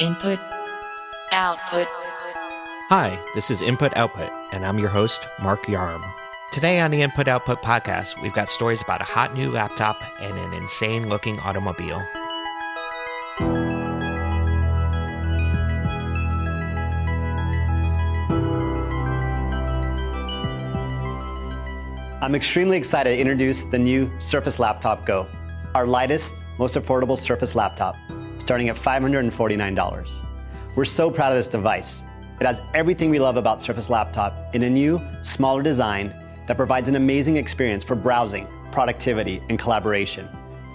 Input, output. Hi, this is Input Output, and I'm your host, Mark Yarm. Today on the Input Output podcast, we've got stories about a hot new laptop and an insane-looking automobile. I'm extremely excited to introduce the new Surface Laptop Go, our lightest, most affordable Surface laptop, starting at $549. We're so proud of this device. It has everything we love about Surface Laptop in a new, smaller design that provides an amazing experience for browsing, productivity, and collaboration.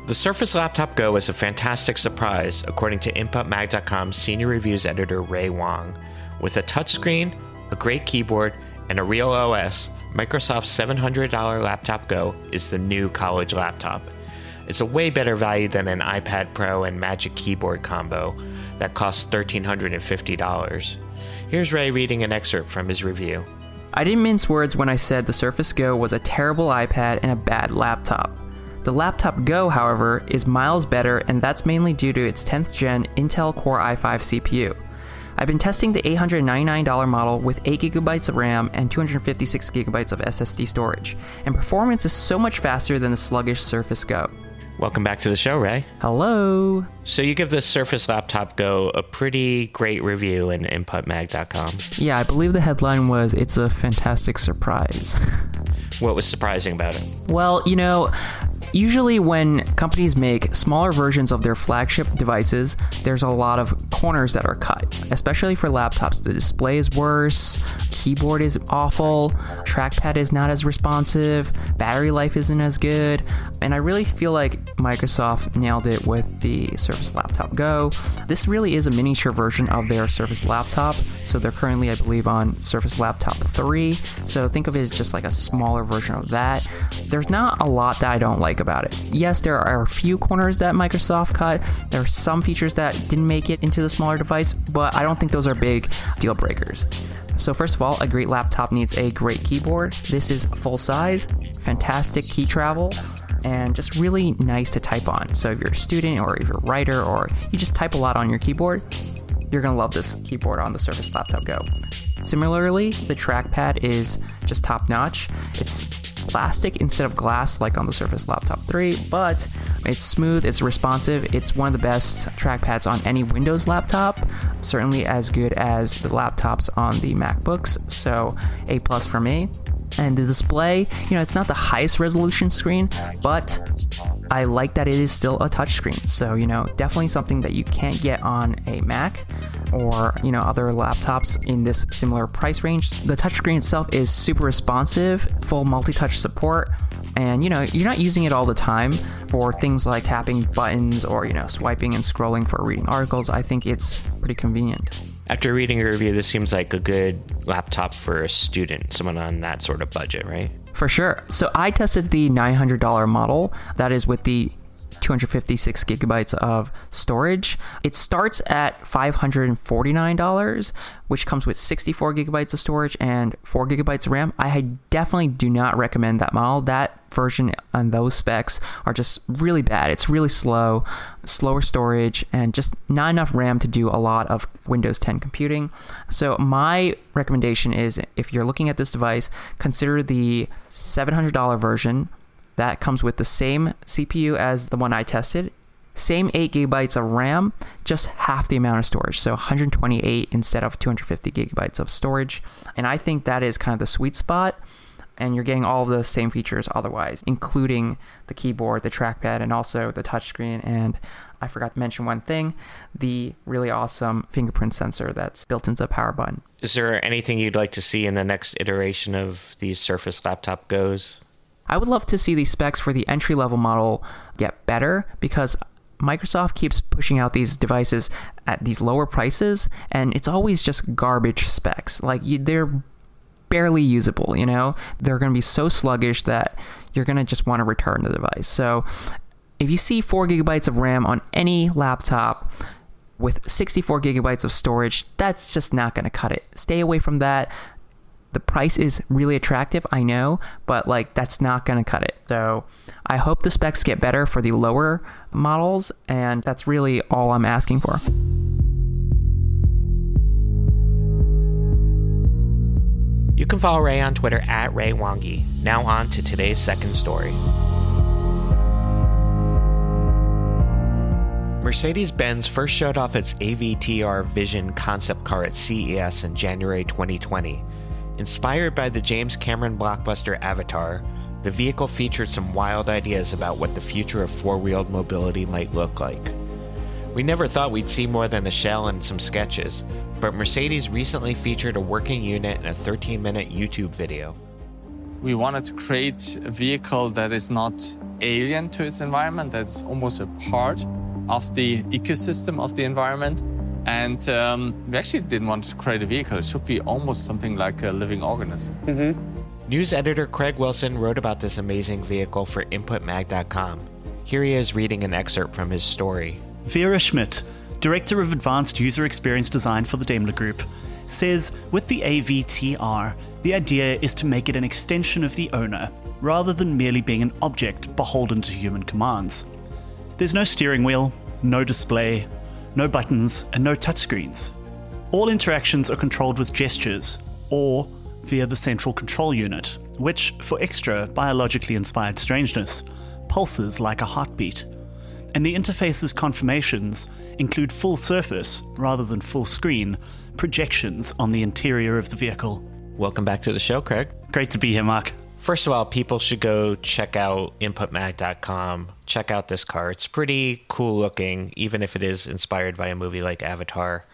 The Surface Laptop Go is a fantastic surprise, according to InputMag.com senior reviews editor Ray Wong. With a touchscreen, a great keyboard, and a real OS, Microsoft's $700 Laptop Go is the new college laptop. It's a way better value than an iPad Pro and Magic Keyboard combo that costs $1,350. Here's Ray reading an excerpt from his review. I didn't mince words when I said the Surface Go was a terrible iPad and a bad laptop. The Laptop Go, however, is miles better, and that's mainly due to its 10th gen Intel Core i5 CPU. I've been testing the $899 model with 8GB of RAM and 256GB of SSD storage, and performance is so much faster than the sluggish Surface Go. Welcome back to the show, Ray. Hello. So you give this Surface Laptop Go a pretty great review in InputMag.com. Yeah, I believe the headline was, "It's a fantastic surprise." What was surprising about it? Well, you know, usually when companies make smaller versions of their flagship devices, there's a lot of corners that are cut, especially for laptops. The display is worse, keyboard is awful, trackpad is not as responsive, battery life isn't as good, and I really feel like Microsoft nailed it with the Surface Laptop Go. This really is a miniature version of their Surface Laptop, so they're currently, I believe, on Surface Laptop 3, so think of it as just like a smaller version of that. There's not a lot that I don't like about it. Yes, there are a few corners that Microsoft cut. There are some features that didn't make it into the smaller device, but I don't think those are big deal breakers. So first of all, a great laptop needs a great keyboard. This is full size, fantastic key travel, and just really nice to type on. So if you're a student or if you're a writer or you just type a lot on your keyboard, you're going to love this keyboard on the Surface Laptop Go. Similarly, the trackpad is just top notch. It's plastic instead of glass like on the Surface Laptop 3, but it's smooth, it's responsive, it's one of the best trackpads on any Windows laptop, certainly as good as the laptops on the MacBooks, so A+ for me. And the display, you know, it's not the highest resolution screen, but I like that it is still a touchscreen. So, you know, definitely something that you can't get on a Mac or, you know, other laptops in this similar price range. The touchscreen itself is super responsive, full multi-touch support, and, you know, you're not using it all the time for things like tapping buttons or, you know, swiping and scrolling for reading articles. I think it's pretty convenient. After reading your review, this seems like a good laptop for a student, someone on that sort of budget, right? For sure. So I tested the $900 model. That is with the 256GB of storage. It starts at $549, which comes with 64GB of storage and 4GB of RAM. I definitely do not recommend that model. That version and those specs are just really bad. It's really slow, slower storage, and just not enough RAM to do a lot of Windows 10 computing. So my recommendation is, if you're looking at this device, consider the $700 version. That comes with the same CPU as the one I tested, same 8GB of RAM, just half the amount of storage. So 128 instead of 250GB of storage. And I think that is kind of the sweet spot. And you're getting all of those same features otherwise, including the keyboard, the trackpad, and also the touchscreen. And I forgot to mention one thing, the really awesome fingerprint sensor that's built into the power button. Is there anything you'd like to see in the next iteration of these Surface Laptop Go's? I would love to see the specs for the entry-level model get better, because Microsoft keeps pushing out these devices at these lower prices, and it's always just garbage specs. Like, they're barely usable, you know? They're going to be so sluggish that you're going to just want to return the device. So if you see 4GB of RAM on any laptop with 64GB of storage, that's just not going to cut it. Stay away from that. The price is really attractive, I know, but like, that's not going to cut it. So I hope the specs get better for the lower models, and that's really all I'm asking for. You can follow Ray on Twitter at Ray Wongi. Now on to today's second story. Mercedes-Benz first showed off its AVTR Vision concept car at CES in January 2020. Inspired by the James Cameron blockbuster Avatar, the vehicle featured some wild ideas about what the future of four-wheeled mobility might look like. We never thought we'd see more than a shell and some sketches, but Mercedes recently featured a working unit in a 13-minute YouTube video. We wanted to create a vehicle that is not alien to its environment, that's almost a part of the ecosystem of the environment. And we actually didn't want to create a vehicle. It should be almost something like a living organism. Mm-hmm. News editor Craig Wilson wrote about this amazing vehicle for InputMag.com. Here he is reading an excerpt from his story. Vera Schmidt, Director of Advanced User Experience Design for the Daimler Group, says with the AVTR, the idea is to make it an extension of the owner, rather than merely being an object beholden to human commands. There's no steering wheel, no display, no buttons, and no touchscreens. All interactions are controlled with gestures, or via the central control unit, which, for extra biologically inspired strangeness, pulses like a heartbeat. And the interface's conformations include full surface, rather than full screen, projections on the interior of the vehicle. Welcome back to the show, Craig. Great to be here, Mark. First of all, people should go check out InputMag.com. Check out this car. It's pretty cool looking, even if it is inspired by a movie like Avatar.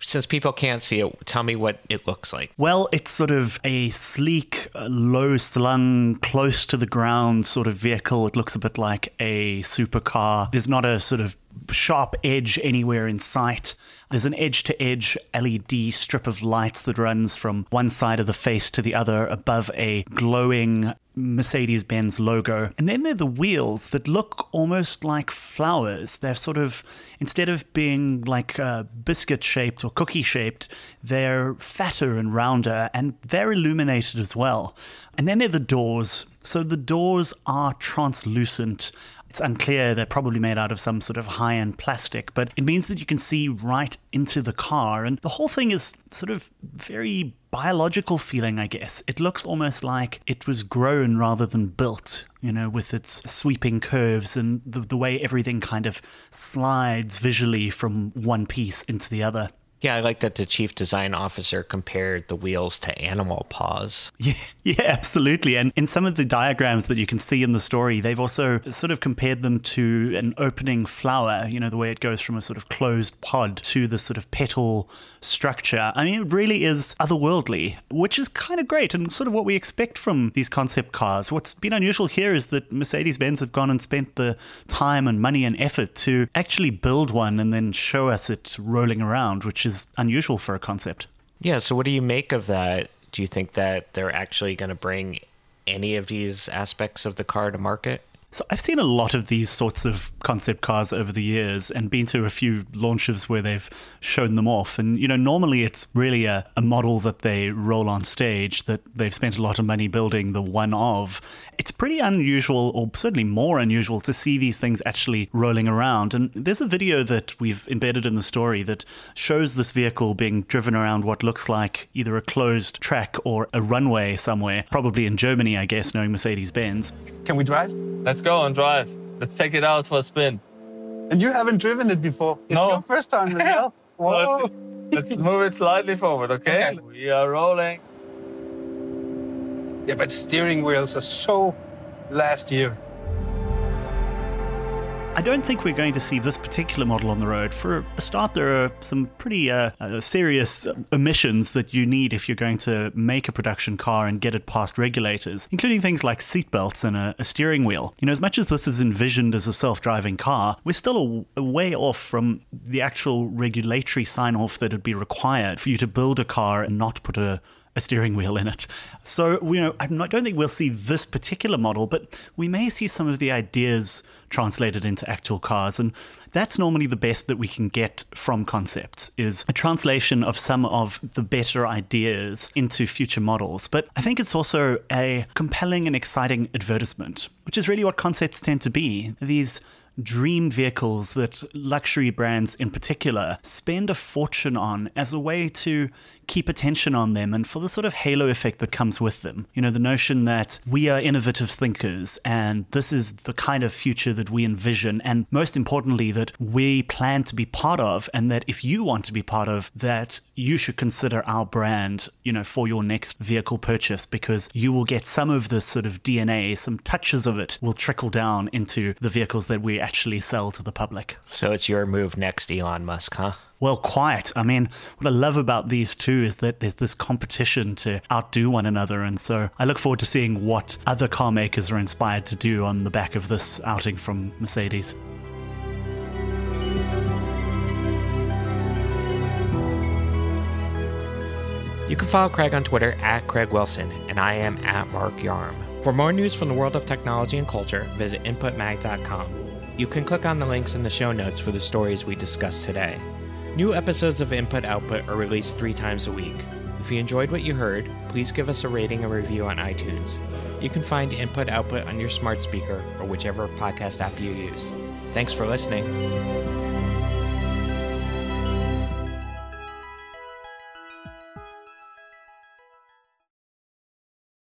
Since people can't see it, tell me what it looks like. Well, it's sort of a sleek, low-slung, close-to-the-ground sort of vehicle. It looks a bit like a supercar. There's not a sort of sharp edge anywhere in sight. There's an edge-to-edge LED strip of lights that runs from one side of the face to the other above a glowing Mercedes-Benz logo. And then there are the wheels that look almost like flowers. They're sort of, instead of being like biscuit-shaped or cookie-shaped, they're fatter and rounder, and they're illuminated as well. And then there are the doors. So the doors are translucent. It's unclear, they're probably made out of some sort of high-end plastic, but it means that you can see right into the car. And the whole thing is sort of very biological feeling, I guess. It looks almost like it was grown rather than built, you know, with its sweeping curves and the way everything kind of slides visually from one piece into the other. Yeah, I like that the chief design officer compared the wheels to animal paws. Yeah, absolutely. And in some of the diagrams that you can see in the story, they've also sort of compared them to an opening flower, you know, the way it goes from a sort of closed pod to the sort of petal structure. I mean, it really is otherworldly, which is kind of great and sort of what we expect from these concept cars. What's been unusual here is that Mercedes-Benz have gone and spent the time and money and effort to actually build one and then show us it rolling around, which is unusual for a concept. Yeah, so what do you make of that? Do you think that they're actually going to bring any of these aspects of the car to market? So I've seen a lot of these sorts of concept cars over the years and been to a few launches where they've shown them off. And, you know, normally it's really a model that they roll on stage that they've spent a lot of money building the one of. It's pretty unusual, or certainly more unusual, to see these things actually rolling around. And there's a video that we've embedded in the story that shows this vehicle being driven around what looks like either a closed track or a runway somewhere, probably in Germany, I guess, knowing Mercedes-Benz. Can we drive? Let's go and drive. Let's take it out for a spin. And you haven't driven it before. No. It's your first time as well. Whoa. Let's move it slightly forward, okay? We are rolling. Yeah, but steering wheels are so last year. I don't think we're going to see this particular model on the road. For a start, there are some pretty serious emissions that you need if you're going to make a production car and get it past regulators, including things like seatbelts and a steering wheel. You know, as much as this is envisioned as a self-driving car, we're still a way off from the actual regulatory sign-off that would be required for you to build a car and not put a steering wheel in it. So, you know, I don't think we'll see this particular model, but we may see some of the ideas translated into actual cars. And that's normally the best that we can get from concepts, is a translation of some of the better ideas into future models. But I think it's also a compelling and exciting advertisement, which is really what concepts tend to be. These dream vehicles that luxury brands in particular spend a fortune on as a way to keep attention on them and for the sort of halo effect that comes with them. You know, the notion that we are innovative thinkers and this is the kind of future that we envision, and most importantly that we plan to be part of, and that if you want to be part of that, you should consider our brand, you know, for your next vehicle purchase, because you will get some of this sort of DNA, some touches of it will trickle down into the vehicles that we actually sell to the public. So it's your move next, Elon Musk, huh? Well, quite. I mean, what I love about these two is that there's this competition to outdo one another. And so I look forward to seeing what other car makers are inspired to do on the back of this outing from Mercedes. You can follow Craig on Twitter at Craig Wilson, and I am at Mark Yarm. For more news from the world of technology and culture, visit InputMag.com. You can click on the links in the show notes for the stories we discussed today. New episodes of Input Output are released 3 times a week. If you enjoyed what you heard, please give us a rating and review on iTunes. You can find Input Output on your smart speaker or whichever podcast app you use. Thanks for listening.